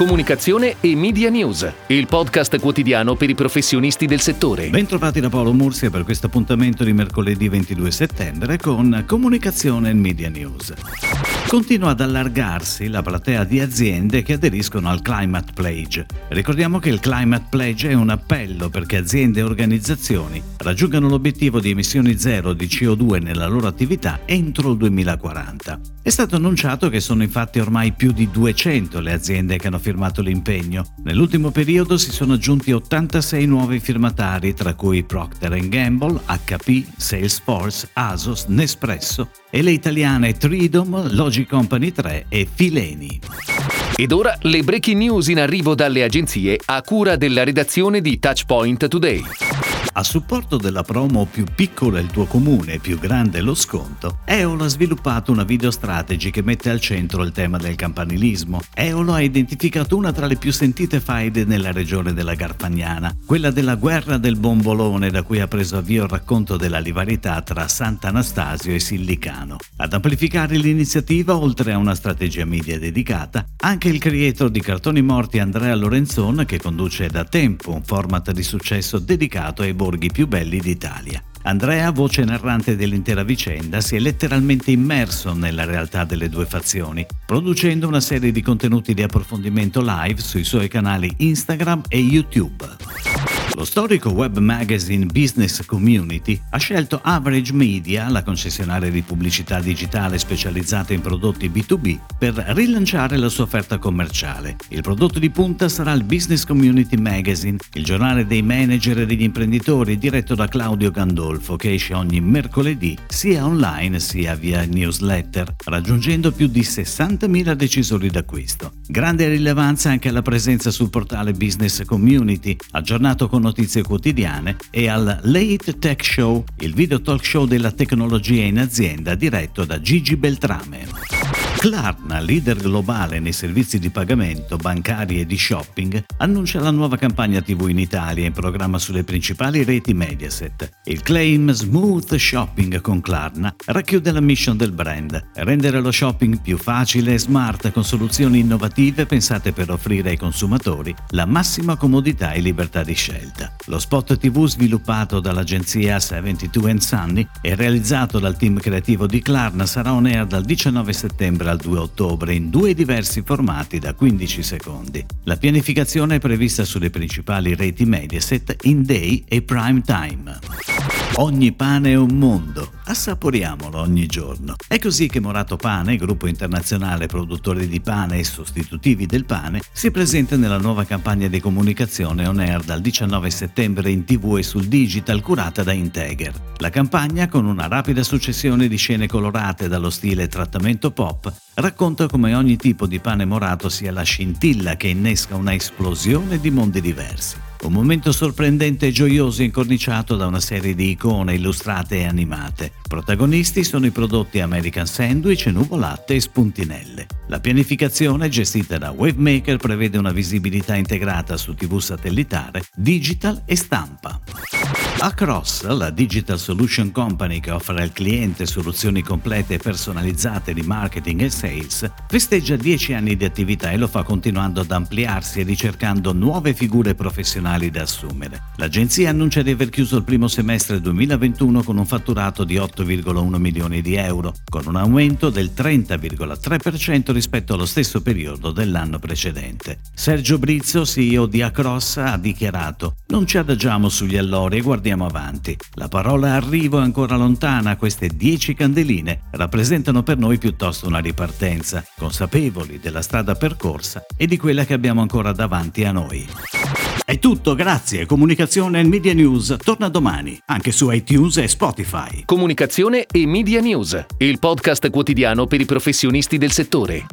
comunicazione e media news, il podcast quotidiano per i professionisti del settore. Bentrovati da Paolo Mursi per questo appuntamento di mercoledì 22 settembre con comunicazione e media news. Continua ad allargarsi la platea di aziende che aderiscono al Climate Pledge. Ricordiamo che il Climate Pledge è un appello perché aziende e organizzazioni raggiungano l'obiettivo di emissioni zero di CO2 nella loro attività entro il 2040. È stato annunciato che sono infatti ormai più di 200 le aziende che hanno firmato l'impegno. Nell'ultimo periodo si sono aggiunti 86 nuovi firmatari, tra cui Procter & Gamble, HP, Salesforce, ASOS, Nespresso e le italiane Treedom, Logic Company 3 e Fileni. Ed ora le breaking news in arrivo dalle agenzie a cura della redazione di Touchpoint Today. A supporto della promo più piccolo è il tuo comune, più grande è lo sconto, Eolo ha sviluppato una video strategy che mette al centro il tema del campanilismo. Eolo ha identificato una tra le più sentite faide nella regione della Garfagnana, quella della guerra del bombolone, da cui ha preso avvio il racconto della rivalità tra Sant'Anastasio e Sillicano. Ad amplificare l'iniziativa, oltre a una strategia media dedicata, anche il creator di cartoni morti Andrea Lorenzon, che conduce da tempo un format di successo dedicato ai borghi più belli d'Italia. Andrea, voce narrante dell'intera vicenda, si è letteralmente immerso nella realtà delle due fazioni, producendo una serie di contenuti di approfondimento live sui suoi canali Instagram e YouTube. Lo storico web magazine Business Community ha scelto Average Media, la concessionaria di pubblicità digitale specializzata in prodotti B2B, per rilanciare la sua offerta commerciale. Il prodotto di punta sarà il Business Community Magazine, il giornale dei manager e degli imprenditori diretto da Claudio Gandolfo, che esce ogni mercoledì sia online sia via newsletter, raggiungendo più di 60.000 decisori d'acquisto. Grande rilevanza anche alla presenza sul portale Business Community, aggiornato con notizie quotidiane, e al Late Tech Show, il video talk show della tecnologia in azienda diretto da Gigi Beltrame. Klarna, leader globale nei servizi di pagamento, bancari e di shopping, annuncia la nuova campagna TV in Italia in programma sulle principali reti Mediaset. Il claim Smooth Shopping con Klarna racchiude la mission del brand: rendere lo shopping più facile e smart con soluzioni innovative pensate per offrire ai consumatori la massima comodità e libertà di scelta. Lo spot TV, sviluppato dall'agenzia 72 & Sunny e realizzato dal team creativo di Klarna, sarà on air dal 19 settembre al 2 ottobre in due diversi formati da 15 secondi. La pianificazione è prevista sulle principali reti Mediaset in day e prime time. Ogni pane è un mondo, assaporiamolo ogni giorno. È così che Morato Pane, gruppo internazionale produttore di pane e sostitutivi del pane, si presenta nella nuova campagna di comunicazione on air dal 19 settembre in TV e sul digital, curata da Integer. La campagna, con una rapida successione di scene colorate dallo stile trattamento pop, racconta come ogni tipo di pane morato sia la scintilla che innesca una esplosione di mondi diversi. Un momento sorprendente e gioioso incorniciato da una serie di icone illustrate e animate. Protagonisti sono i prodotti American Sandwich, Nuvolatte e Spuntinelle. La pianificazione, gestita da Wavemaker, prevede una visibilità integrata su TV satellitare, digital e stampa. ACROSS, la digital solution company che offre al cliente soluzioni complete e personalizzate di marketing e sales, festeggia 10 anni di attività e lo fa continuando ad ampliarsi e ricercando nuove figure professionali da assumere. L'agenzia annuncia di aver chiuso il primo semestre 2021 con un fatturato di 8,1 milioni di euro, con un aumento del 30,3% rispetto allo stesso periodo dell'anno precedente. Sergio Brizio, CEO di ACROSS, ha dichiarato: "Non ci adagiamo sugli allori e guardiamo avanti. La parola arrivo è ancora lontana, queste 10 candeline rappresentano per noi piuttosto una ripartenza, consapevoli della strada percorsa e di quella che abbiamo ancora davanti a noi." È tutto, grazie. Comunicazione e Media News torna domani, anche su iTunes e Spotify. Comunicazione e Media News, il podcast quotidiano per i professionisti del settore.